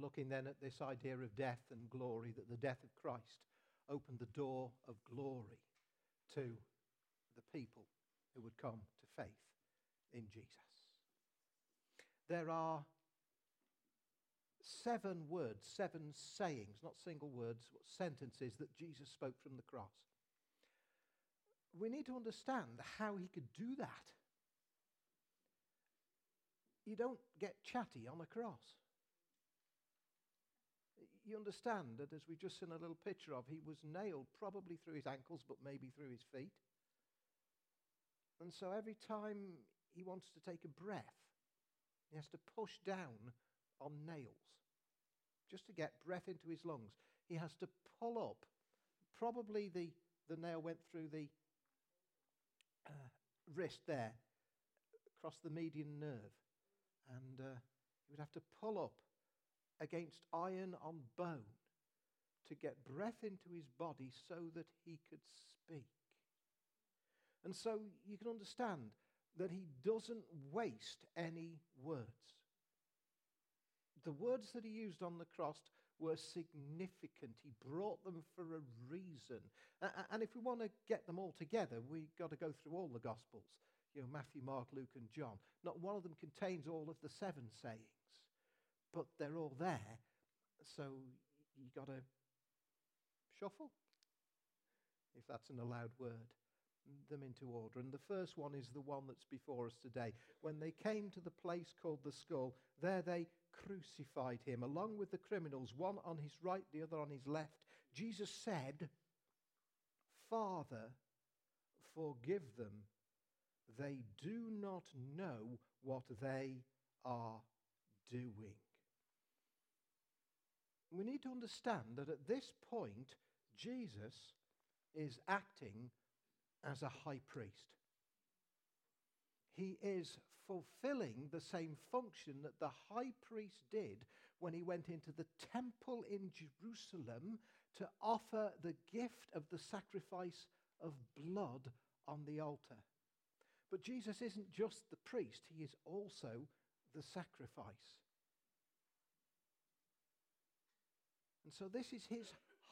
looking then at this idea of death and glory, that the death of Christ opened the door of glory to the people who would come to faith in Jesus. There are 7 words, 7 sayings, not single words, but sentences that Jesus spoke from the cross. We need to understand how he could do that. You don't get chatty on a cross. You understand that, as we've just seen a little picture of, he was nailed probably through his ankles, but maybe through his feet. And so every time he wants to take a breath, he has to push down on nails just to get breath into his lungs. He has to pull up. Probably the nail went through the wrist there, across the median nerve. And he would have to pull up against iron on bone to get breath into his body so that he could speak. And so you can understand that he doesn't waste any words. The words that he used on the cross were significant. He brought them for a reason. And if we want to get them all together, we've got to go through all the Gospels. You know, Matthew, Mark, Luke, and John. Not one of them contains all of the 7 sayings, but they're all there. So you got to shuffle, if that's an allowed word, them into order. And the first one is the one that's before us today. When they came to the place called the Skull, there they crucified him, along with the criminals, one on his right, the other on his left. Jesus said, "Father, forgive them. They do not know what they are doing." We need to understand that at this point, Jesus is acting as a high priest. He is fulfilling the same function that the high priest did when he went into the temple in Jerusalem to offer the gift of the sacrifice of blood on the altar. But Jesus isn't just the priest, he is also the sacrifice. And so this is his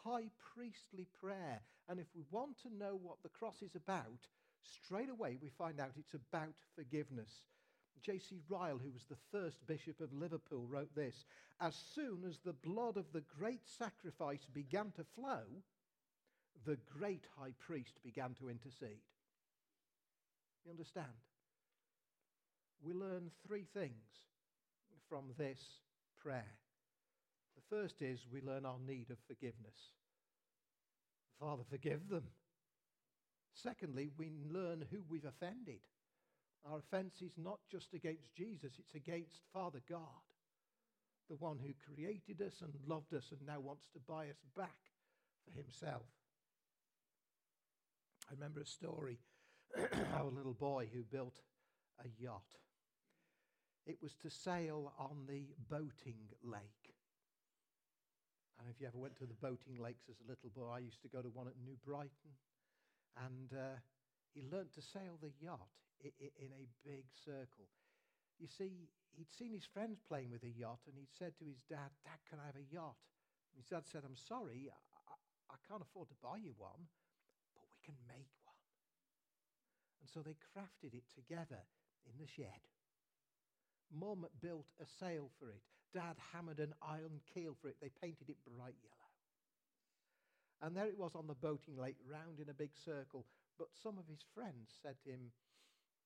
high priestly prayer. And if we want to know what the cross is about, straight away we find out it's about forgiveness. J.C. Ryle, who was the first Bishop of Liverpool, wrote this: "As soon as the blood of the great sacrifice began to flow, the great high priest began to intercede." You understand? We learn 3 things from this prayer. The first is we learn our need of forgiveness. Father, forgive them. Secondly, we learn who we've offended. Our offense is not just against Jesus, it's against Father God, the one who created us and loved us and now wants to buy us back for himself. I remember a story. Our little boy who built a yacht. It was to sail on the boating lake. And if you ever went to the boating lakes as a little boy, I used to go to one at New Brighton. And he learnt to sail the yacht in a big circle. You see, he'd seen his friends playing with a yacht and he'd said to his dad, "Dad, can I have a yacht?" And his dad said, "I'm sorry, I can't afford to buy you one, but we can make one." And so they crafted it together in the shed. Mum built a sail for it. Dad hammered an iron keel for it. They painted it bright yellow. And there it was on the boating lake, round in a big circle. But some of his friends said to him,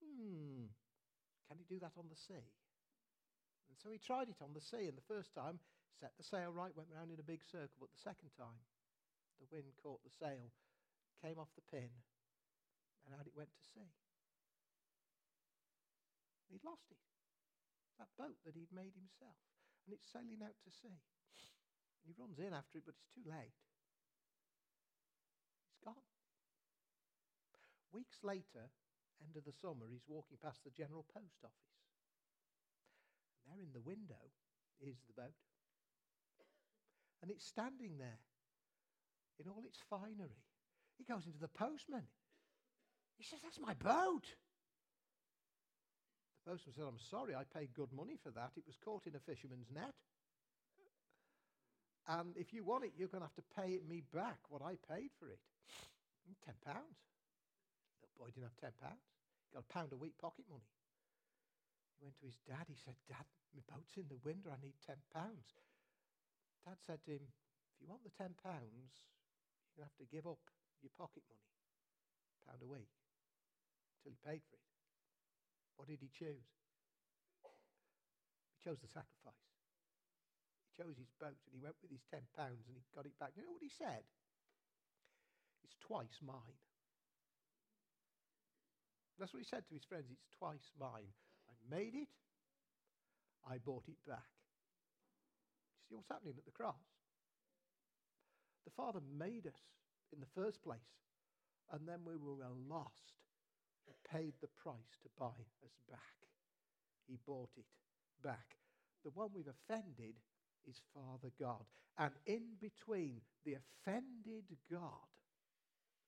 "Can you do that on the sea?" And so he tried it on the sea. And the first time, set the sail right, went round in a big circle. But the second time, the wind caught the sail, came off the pin, and out it went to sea. He'd lost it. That boat that he'd made himself. And it's sailing out to sea. And he runs in after it, but it's too late. It's gone. Weeks later, end of the summer, he's walking past the General Post Office. And there in the window is the boat. And it's standing there in all its finery. He goes into the postman. He says, "That's my boat." The postman said, "I'm sorry, I paid good money for that. It was caught in a fisherman's net." And if you want it, you're going to have to pay me back what I paid for it. £10. Little boy didn't have £10. He got £1 a week pocket money. He went to his dad. He said, "Dad, my boat's in the wind. I need £10. Dad said to him, "If you want the £10, you're going to have to give up your pocket money, £1 a week, till he paid for it. What did he choose? He chose the sacrifice. He chose his boat, and he went with his £10, and he got it back. You know what he said? "It's twice mine." That's what he said to his friends. "It's twice mine. I made it. I bought it back." You see what's happening at the cross? The Father made us in the first place, and then we were lost. He paid the price to buy us back. He bought it back. The one we've offended is Father God. And in between the offended God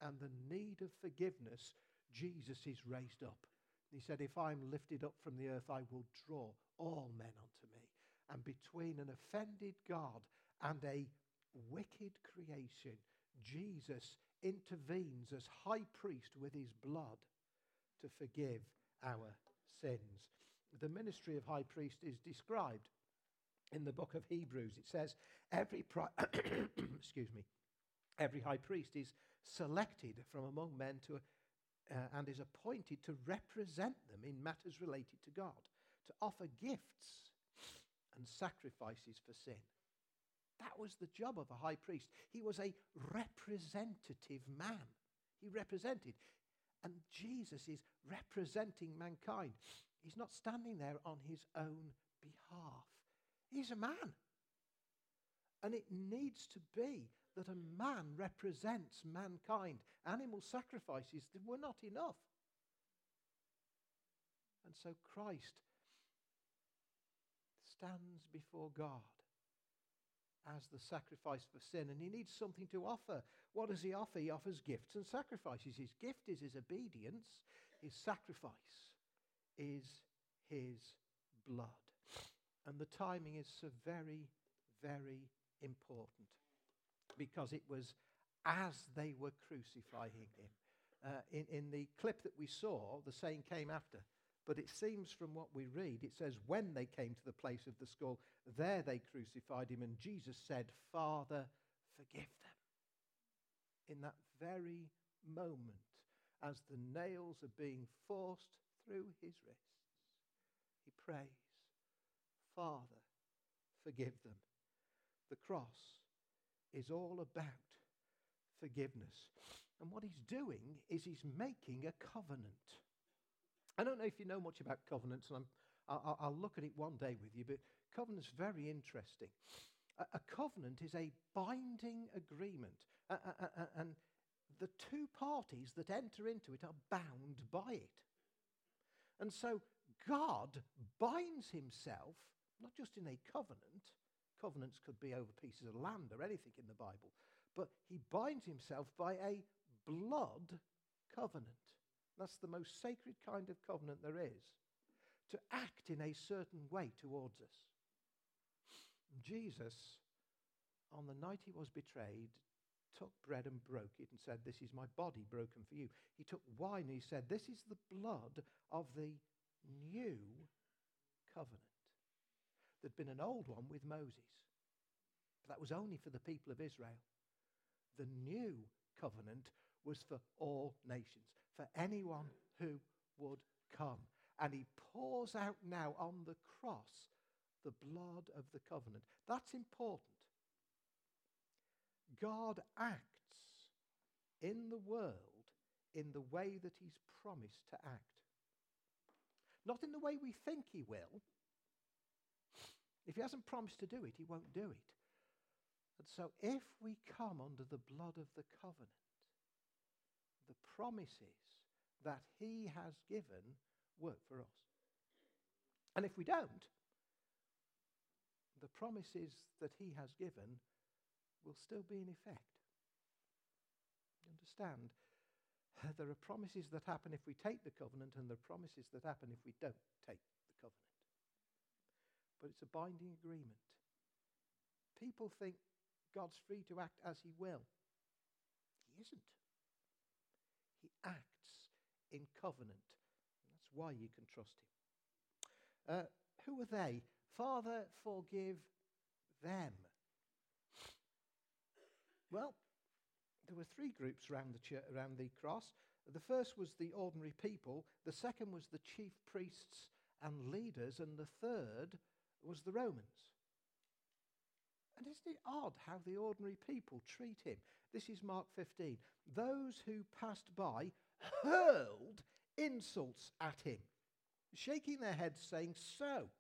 and the need of forgiveness, Jesus is raised up. He said, "If I'm lifted up from the earth, I will draw all men unto me." And between an offended God and a wicked creation, Jesus intervenes as high priest with his blood to forgive our sins. The ministry of high priest is described in the book of Hebrews. It says, every high priest is selected from among men to and is appointed to represent them in matters related to God, to offer gifts and sacrifices for sin. That was the job of a high priest. He was a representative man. He represented. And Jesus is representing mankind. He's not standing there on his own behalf. He's a man. And it needs to be that a man represents mankind. Animal sacrifices were not enough. And so Christ stands before God as the sacrifice for sin, and he needs something to offer. What does he offer? He offers gifts and sacrifices. His gift is his obedience. His sacrifice is his blood. And the timing is so very, very important, because it was as they were crucifying him. In the clip that we saw, the saying came after. But it seems from what we read, it says, when they came to the place of the skull, there they crucified him, and Jesus said, "Father, forgive them." In that very moment, as the nails are being forced through his wrists, he prays, "Father, forgive them." The cross is all about forgiveness. And what he's doing is he's making a covenant. I don't know if you know much about covenants, and I'll look at it one day with you, but covenant's very interesting. A covenant is a binding agreement, and the two parties that enter into it are bound by it. And so God binds himself, not just in a covenant — covenants could be over pieces of land or anything in the Bible — but he binds himself by a blood covenant. That's the most sacred kind of covenant there is, to act in a certain way towards us. Jesus, on the night he was betrayed, took bread and broke it and said, "This is my body broken for you." He took wine and he said, "This is the blood of the new covenant." There'd been an old one with Moses, but that was only for the people of Israel. The new covenant was for all nations, for anyone who would come. And he pours out now on the cross the blood of the covenant. That's important. God acts in the world in the way that he's promised to act. Not in the way we think he will. If he hasn't promised to do it, he won't do it. And so if we come under the blood of the covenant, the promises that he has given work for us. And if we don't, the promises that he has given will still be in effect. You understand? There are promises that happen if we take the covenant, and there are promises that happen if we don't take the covenant. But it's a binding agreement. People think God's free to act as he will. He isn't. He acts in covenant. And that's why you can trust him. Who are they? Father, forgive them. Well, there were three groups around the church, around the cross. The first was the ordinary people. The second was the chief priests and leaders. And the third was the Romans. And isn't it odd how the ordinary people treat him? This is Mark 15. Those who passed by hurled insults at him, shaking their heads, saying, "So,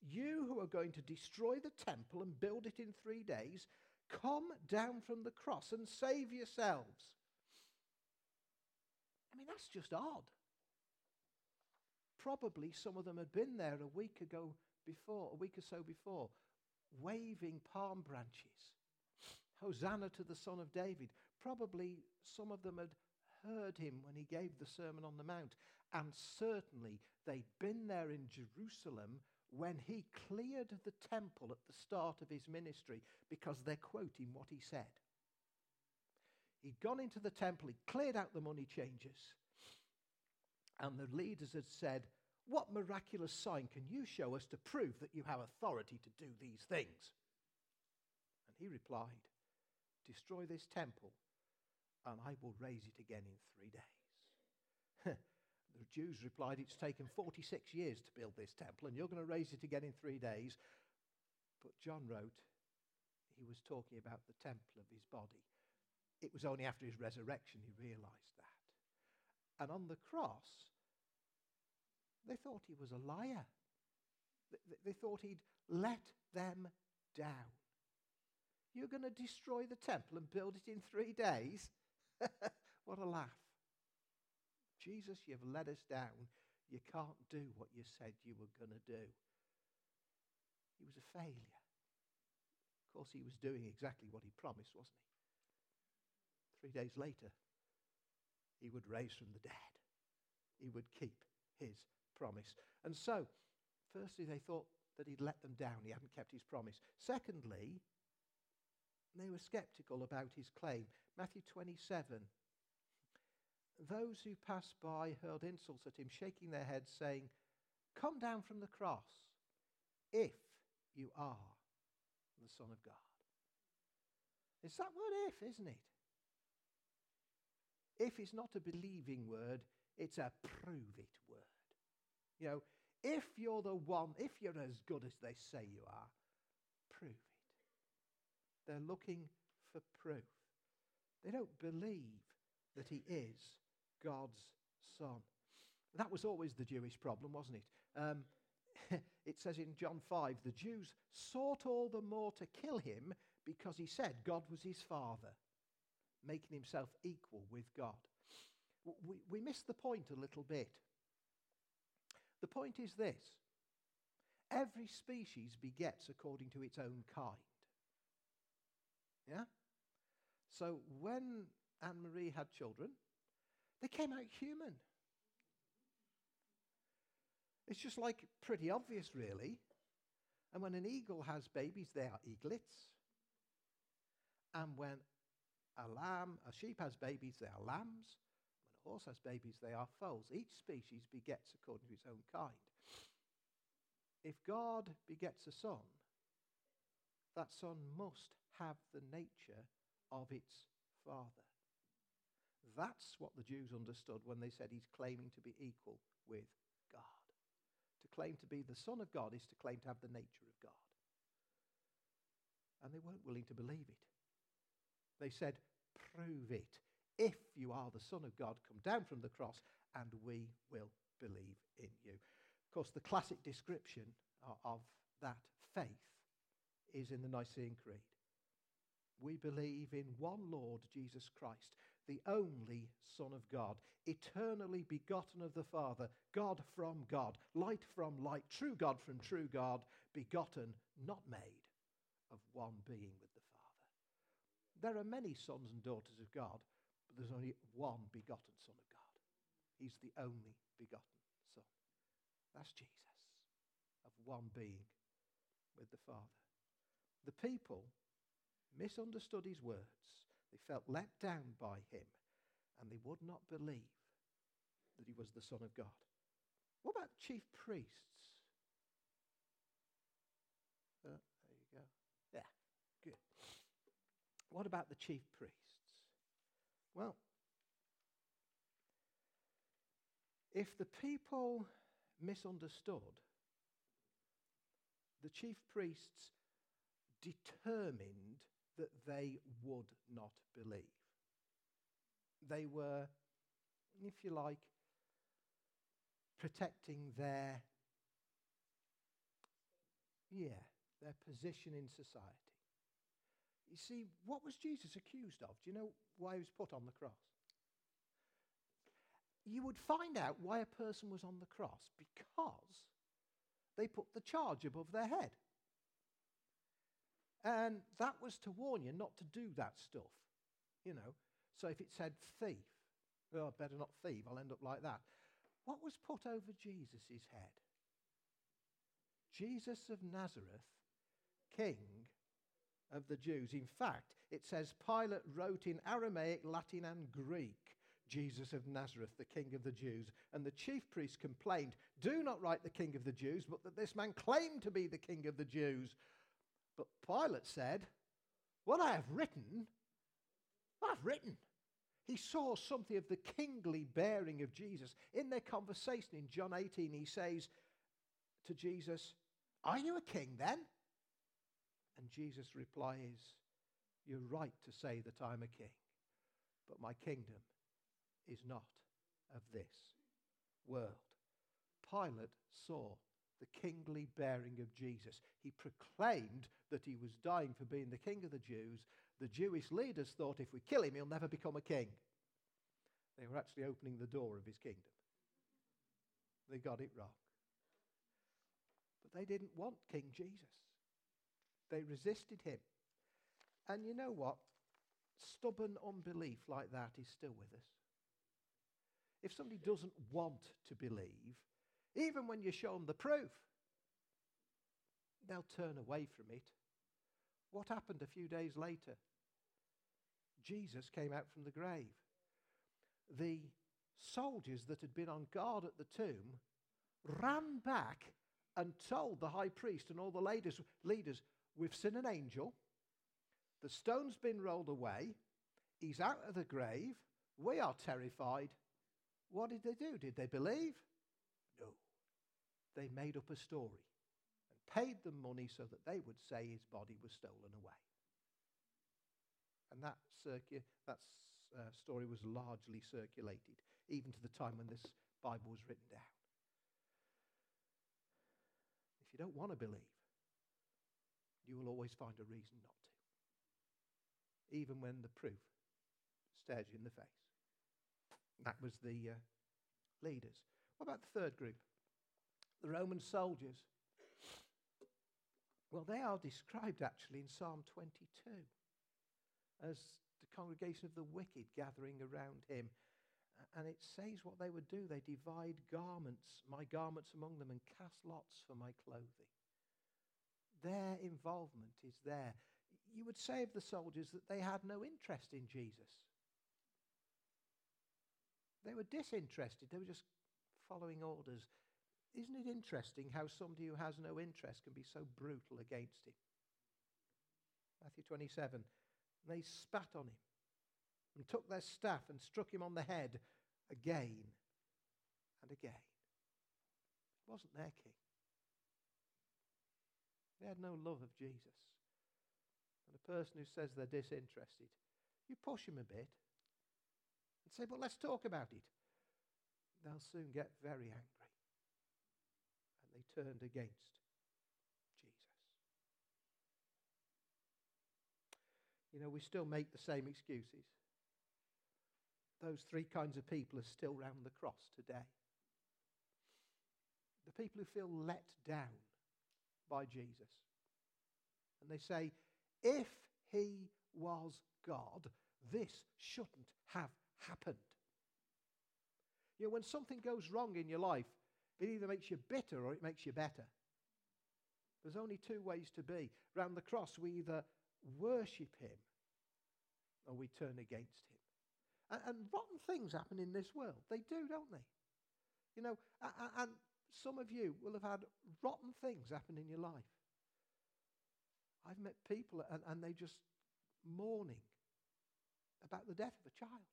you who are going to destroy the temple and build it in 3 days, come down from the cross and save yourselves." I mean, that's just odd. Probably some of them had been there a week or so before, waving palm branches. Hosanna to the Son of David. Probably some of them had heard him when he gave the Sermon on the Mount. And certainly they'd been there in Jerusalem when he cleared the temple at the start of his ministry, because they're quoting what he said. He'd gone into the temple, he cleared out the money changers, and the leaders had said, "What miraculous sign can you show us to prove that you have authority to do these things?" And he replied, "Destroy this temple, and I will raise it again in 3 days. The Jews replied, "It's taken 46 years to build this temple, and you're going to raise it again in 3 days." But John wrote, he was talking about the temple of his body. It was only after his resurrection he realized that. And on the cross, they thought he was a liar. They thought he'd let them down. "You're going to destroy the temple and build it in 3 days?" What a laugh. "Jesus, you've let us down. You can't do what you said you were going to do." He was a failure. Of course, he was doing exactly what he promised, wasn't he? 3 days later, he would raise from the dead. He would keep his promise. And so, firstly, they thought that he'd let them down. He hadn't kept his promise. Secondly, they were skeptical about his claim. Matthew 27. Those who passed by hurled insults at him, shaking their heads, saying, "Come down from the cross, if you are the Son of God." It's that word "if," isn't it? If is not a believing word, it's a prove it word. You know, if you're the one, if you're as good as they say you are, prove it. They're looking for proof. They don't believe that he is God's Son. That was always the Jewish problem, wasn't it? It says in John 5, the Jews sought all the more to kill him because he said God was his Father, making himself equal with God. We missed the point a little bit. The point is this: every species begets according to its own kind. Yeah? So when Anne-Marie had children, they came out human. It's just like pretty obvious, really. And when an eagle has babies, they are eaglets. And when a sheep has babies, they are lambs. When a horse has babies, they are foals. Each species begets according to its own kind. If God begets a son, that son must have the nature of its father. That's what the Jews understood when they said he's claiming to be equal with God. To claim to be the Son of God is to claim to have the nature of God. And they weren't willing to believe it. They said, "Prove it. If you are the Son of God, come down from the cross and we will believe in you." Of course, the classic description of that faith is in the Nicene Creed. "We believe in one Lord, Jesus Christ, the only Son of God, eternally begotten of the Father, God from God, light from light, true God from true God, begotten, not made, of one being with the Father." There are many sons and daughters of God, but there's only one begotten Son of God. He's the only begotten Son. That's Jesus, of one being with the Father. The people misunderstood his words, they felt let down by him, and they would not believe that he was the Son of God. What about the chief priests? There you go. Yeah, good. What about the chief priests? Well, if the people misunderstood, the chief priests determined that they would not believe. They were, if you like, protecting their position in society. You see, what was Jesus accused of? Do you know why he was put on the cross? You would find out why a person was on the cross because they put the charge above their head. And that was to warn you not to do that stuff, you know. So if it said thief, oh, I better not thieve, I'll end up like that. What was put over Jesus' head? Jesus of Nazareth, King of the Jews. In fact, it says Pilate wrote in Aramaic, Latin, and Greek, Jesus of Nazareth, the King of the Jews. And the chief priests complained, do not write the King of the Jews, but that this man claimed to be the King of the Jews. But Pilate said, what I have written, I've written. He saw something of the kingly bearing of Jesus. In their conversation in John 18, he says to Jesus, are you a king then? And Jesus replies, you're right to say that I'm a king, but my kingdom is not of this world. Pilate saw the kingly bearing of Jesus. He proclaimed that he was dying for being the King of the Jews. The Jewish leaders thought if we kill him, he'll never become a king. They were actually opening the door of his kingdom. They got it wrong. But they didn't want King Jesus. They resisted him. And you know what? Stubborn unbelief like that is still with us. If somebody doesn't want to believe, even when you show them the proof, they'll turn away from it. What happened a few days later? Jesus came out from the grave. The soldiers that had been on guard at the tomb ran back and told the high priest and all the leaders, we've seen an angel, the stone's been rolled away, he's out of the grave, we are terrified. What did they do? Did they believe? No. They made up a story and paid them money so that they would say his body was stolen away. And that story was largely circulated, even to the time when this Bible was written down. If you don't want to believe, you will always find a reason not to, even when the proof stares you in the face. That was the leaders. What about the third group? The Roman soldiers. Well, they are described actually in Psalm 22 as the congregation of the wicked gathering around him. And it says what they would do. They divide my garments among them and cast lots for my clothing. Their involvement is there. You would say of the soldiers that they had no interest in Jesus. They were disinterested. They were just following orders. Isn't it interesting how somebody who has no interest can be so brutal against him? Matthew 27, they spat on him and took their staff and struck him on the head again and again. It wasn't their king. They had no love of Jesus. And a person who says they're disinterested, you push him a bit and say, but let's talk about it. They'll soon get very angry. And they turned against Jesus. You know, we still make the same excuses. Those three kinds of people are still round the cross today. The people who feel let down by Jesus. And they say, if he was God, this shouldn't have happened. You know, when something goes wrong in your life, it either makes you bitter or it makes you better. There's only two ways to be. Round the cross, we either worship him, or we turn against him. And rotten things happen in this world. They do, don't they? You know, and some of you will have had rotten things happen in your life. I've met people and they just mourning about the death of a child.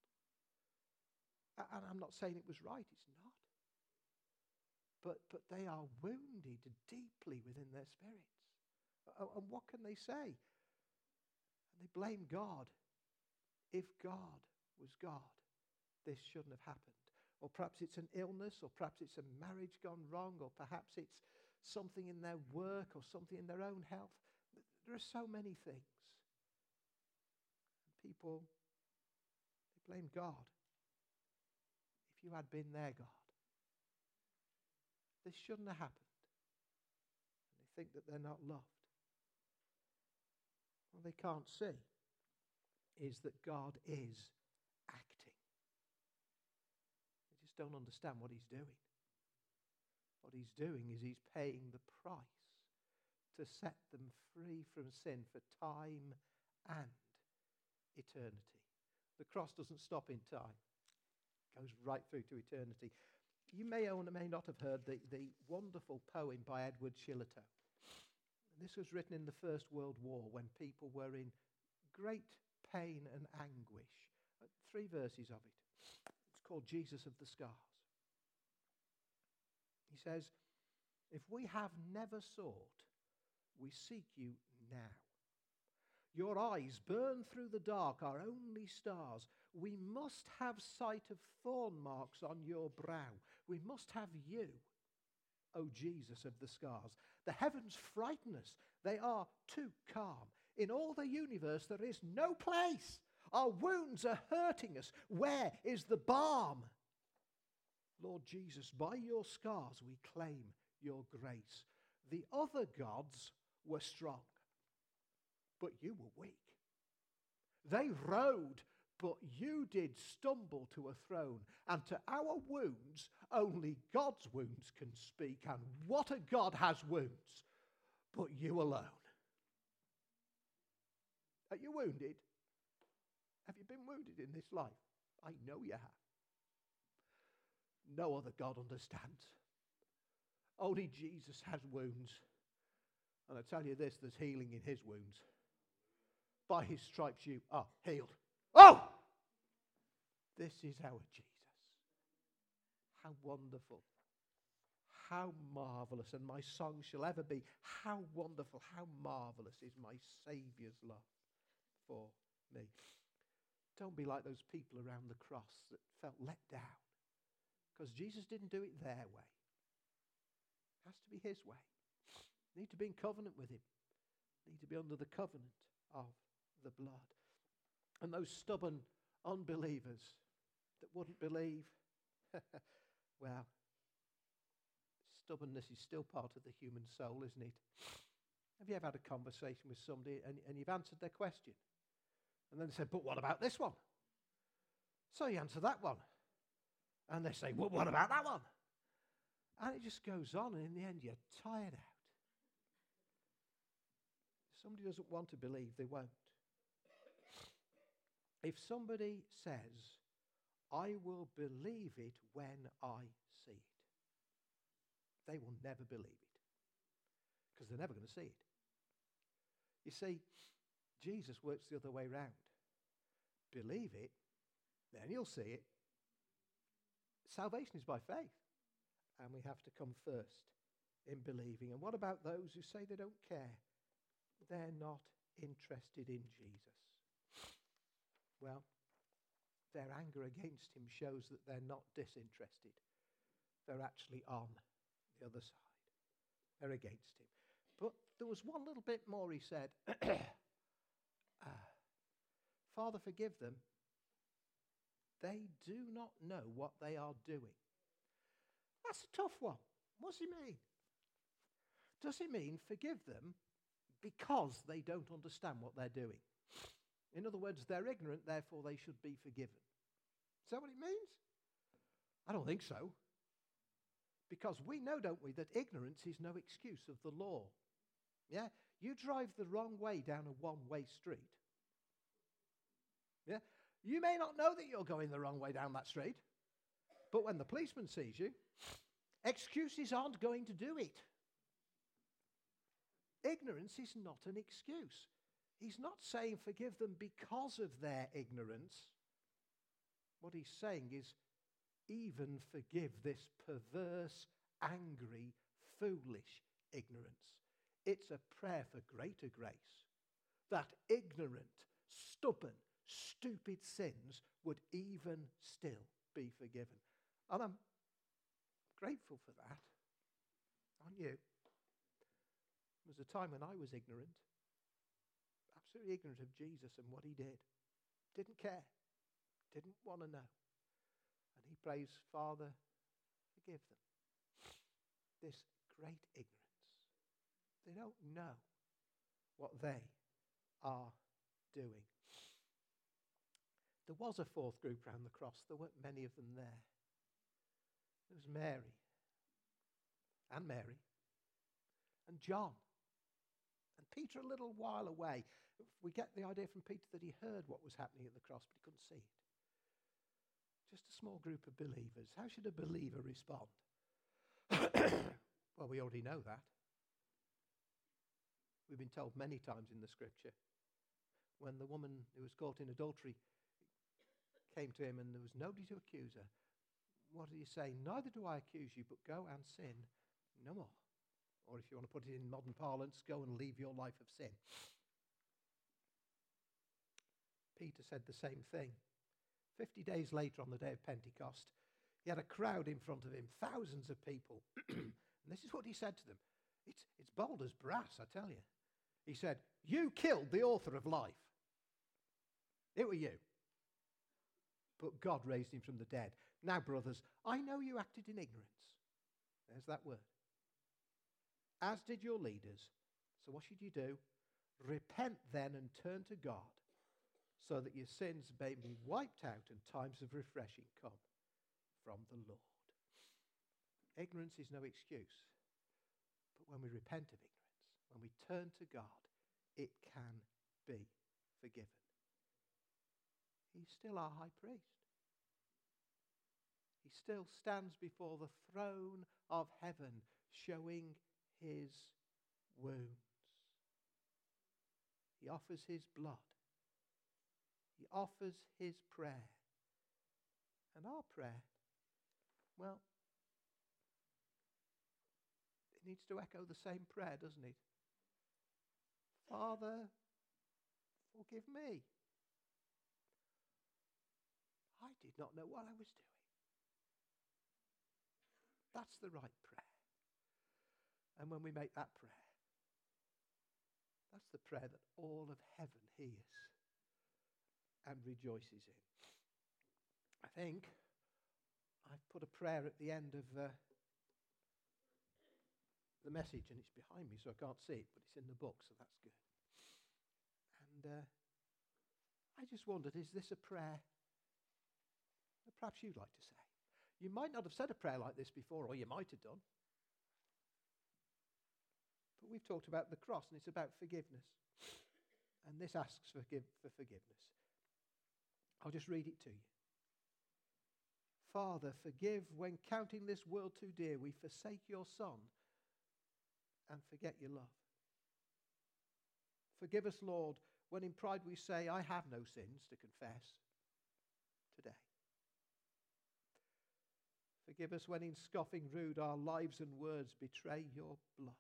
And I'm not saying it was right, it's not. But they are wounded deeply within their spirits. And what can they say? And they blame God. If God was God, this shouldn't have happened. Or perhaps it's an illness, or perhaps it's a marriage gone wrong, or perhaps it's something in their work or something in their own health. There are so many things. And people, they blame God. If you had been their God, this shouldn't have happened. And they think that they're not loved. What they can't see is that God is acting. They just don't understand what he's doing. What he's doing is he's paying the price to set them free from sin for time and eternity. The cross doesn't stop in time. It goes right through to eternity. You may or may not have heard the wonderful poem by Edward Shillito. This was written in the First World War when people were in great pain and anguish. 3 verses of it. It's called Jesus of the Scars. He says, "If we have never sought, we seek you now. Your eyes burn through the dark, our only stars. We must have sight of thorn marks on your brow. We must have you, O Jesus of the Scars. The heavens frighten us. They are too calm. In all the universe there is no place. Our wounds are hurting us. Where is the balm? Lord Jesus, by your scars we claim your grace. The other gods were strong, but you were weak. They rode, but you did stumble to a throne. And to our wounds, only God's wounds can speak. And what a God has wounds, but you alone." Are you wounded? Have you been wounded in this life? I know you have. No other God understands. Only Jesus has wounds. And I tell you this, there's healing in his wounds. By his stripes you are healed. Oh! This is our Jesus. How wonderful. How marvellous. And my song shall ever be, how wonderful, how marvellous is my Saviour's love for me. Don't be like those people around the cross that felt let down. Because Jesus didn't do it their way. It has to be his way. You need to be in covenant with him. You need to be under the covenant of the blood. And those stubborn unbelievers that wouldn't believe, well, stubbornness is still part of the human soul, isn't it? Have you ever had a conversation with somebody and you've answered their question? And then they say, "But what about this one?" So you answer that one. And they say, "Well, what about that one?" And it just goes on, and in the end you're tired out. If somebody doesn't want to believe, they won't. If somebody says, "I will believe it when I see it," they will never believe it, because they're never going to see it. You see, Jesus works the other way round. Believe it, then you'll see it. Salvation is by faith, and we have to come first in believing. And what about those who say they don't care? They're not interested in Jesus. Well, their anger against him shows that they're not disinterested. They're actually on the other side. They're against him. But there was one little bit more he said. "Father, forgive them. They do not know what they are doing." That's a tough one. What's he mean? Does he mean forgive them because they don't understand what they're doing? In other words, they're ignorant, therefore they should be forgiven. Is that what it means? I don't think so. Because we know, don't we, that ignorance is no excuse of the law. Yeah, You drive the wrong way down a one-way street. Yeah? You may not know that you're going the wrong way down that street, but when the policeman sees you, excuses aren't going to do it. Ignorance is not an excuse. He's not saying forgive them because of their ignorance. What he's saying is, even forgive this perverse, angry, foolish ignorance. It's a prayer for greater grace, that ignorant, stubborn, stupid sins would even still be forgiven. And I'm grateful for that, aren't you? There was a time when I was ignorant, absolutely ignorant of Jesus and what he did. Didn't care, didn't want to know. And he prays, Father, forgive them. This great ignorance. They don't know what they are doing. There was a fourth group round the cross. There weren't many of them there. There was Mary and John and Peter a little while away. We get the idea from Peter that he heard what was happening at the cross, but he couldn't see it. Just a small group of believers. How should a believer respond? Well, we already know that. We've been told many times in the scripture when the woman who was caught in adultery came to him and there was nobody to accuse her. What did he say? Neither do I accuse you, but go and sin no more. Or if you want to put it in modern parlance, go and leave your life of sin. Peter said the same thing. 50 days later on the day of Pentecost, he had a crowd in front of him, thousands of people. And this is what he said to them. It's bold as brass, I tell you. He said, you killed the author of life. It were you. But God raised him from the dead. Now, brothers, I know you acted in ignorance. There's that word. As did your leaders. So what should you do? Repent then and turn to God, so that your sins may be wiped out and times of refreshing come from the Lord. Ignorance is no excuse. But when we repent of ignorance, when we turn to God, it can be forgiven. He's still our high priest. He still stands before the throne of heaven, showing his wounds. He offers his blood. He offers his prayer. And our prayer, well, it needs to echo the same prayer, doesn't it? Father, forgive me. I did not know what I was doing. That's the right prayer. And when we make that prayer, that's the prayer that all of heaven hears and rejoices in. I think I've put a prayer at the end of the message, and it's behind me so I can't see it, but it's in the book, so that's good. And I just wondered, is this a prayer that perhaps you'd like to say? You might not have said a prayer like this before, or you might have done. But we've talked about the cross, and it's about forgiveness. And this asks for forgiveness. I'll just read it to you. Father, forgive when counting this world too dear, we forsake your Son and forget your love. Forgive us, Lord, when in pride we say, I have no sins to confess today. Forgive us when in scoffing rude our lives and words betray your blood.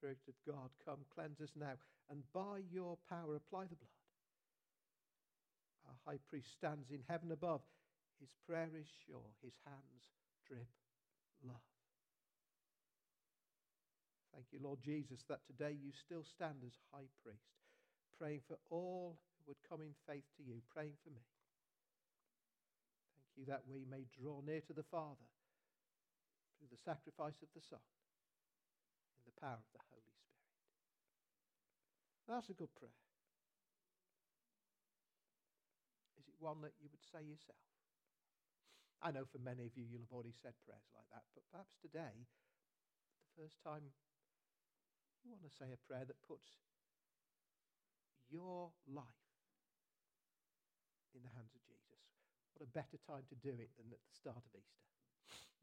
Spirit of God, come, cleanse us now, and by your power apply the blood. Our high priest stands in heaven above. His prayer is sure, his hands drip love. Thank you, Lord Jesus, that today you still stand as high priest, praying for all who would come in faith to you, praying for me. Thank you that we may draw near to the Father through the sacrifice of the Son in the power of the Holy Spirit. That's a good prayer. Is it one that you would say yourself? I know for many of you, you'll have already said prayers like that, but perhaps today, the first time you want to say a prayer that puts your life in the hands of Jesus, what a better time to do it than at the start of Easter.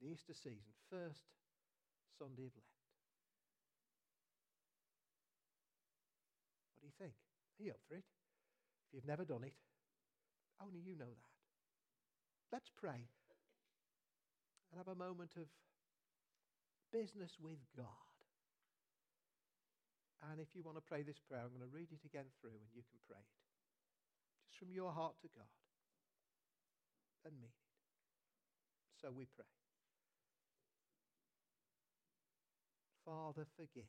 The Easter season, first Sunday of Lent. What do you think? Are you up for it? If you've never done it, only you know that. Let's pray and have a moment of business with God. And if you want to pray this prayer, I'm going to read it again through and you can pray it. Just from your heart to God. And mean it. So we pray. Father, forgive.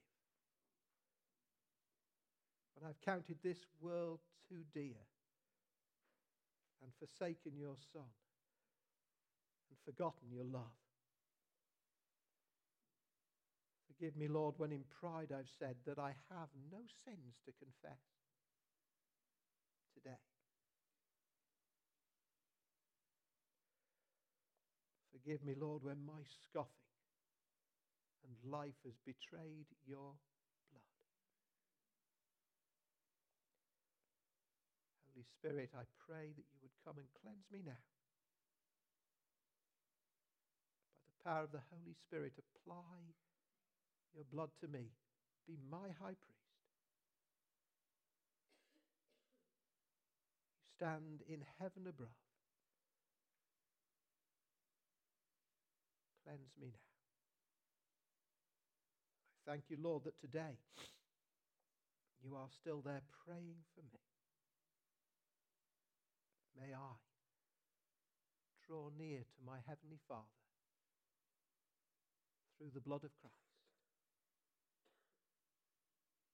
When I've counted this world too dear and forsaken your Son and forgotten your love. Forgive me, Lord, when in pride I've said that I have no sins to confess today. Forgive me, Lord, when my scoffing and life has betrayed your blood. Holy Spirit, I pray that you would come and cleanse me now. By the power of the Holy Spirit, apply your blood to me. Be my high priest. You stand in heaven above. Cleanse me now. I thank you, Lord, that today you are still there praying for me. May I draw near to my Heavenly Father through the blood of Christ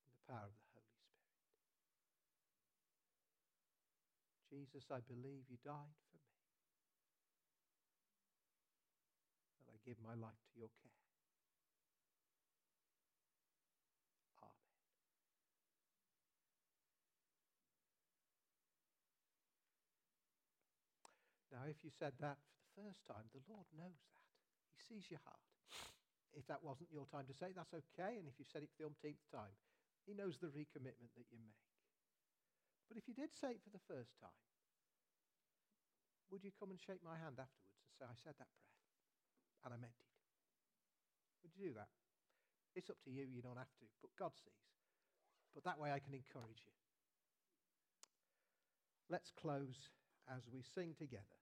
and the power of the Holy Spirit. Jesus, I believe you died for me. And I give my life to your care. Amen. Now, if you said that for the first time, the Lord knows that. He sees your heart. If that wasn't your time to say it, that's okay. And if you said it for the umpteenth time, he knows the recommitment that you make. But if you did say it for the first time, would you come and shake my hand afterwards and say, I said that prayer? And I meant it. Would you do that? It's up to you, you don't have to, but God sees. But that way I can encourage you. Let's close as we sing together.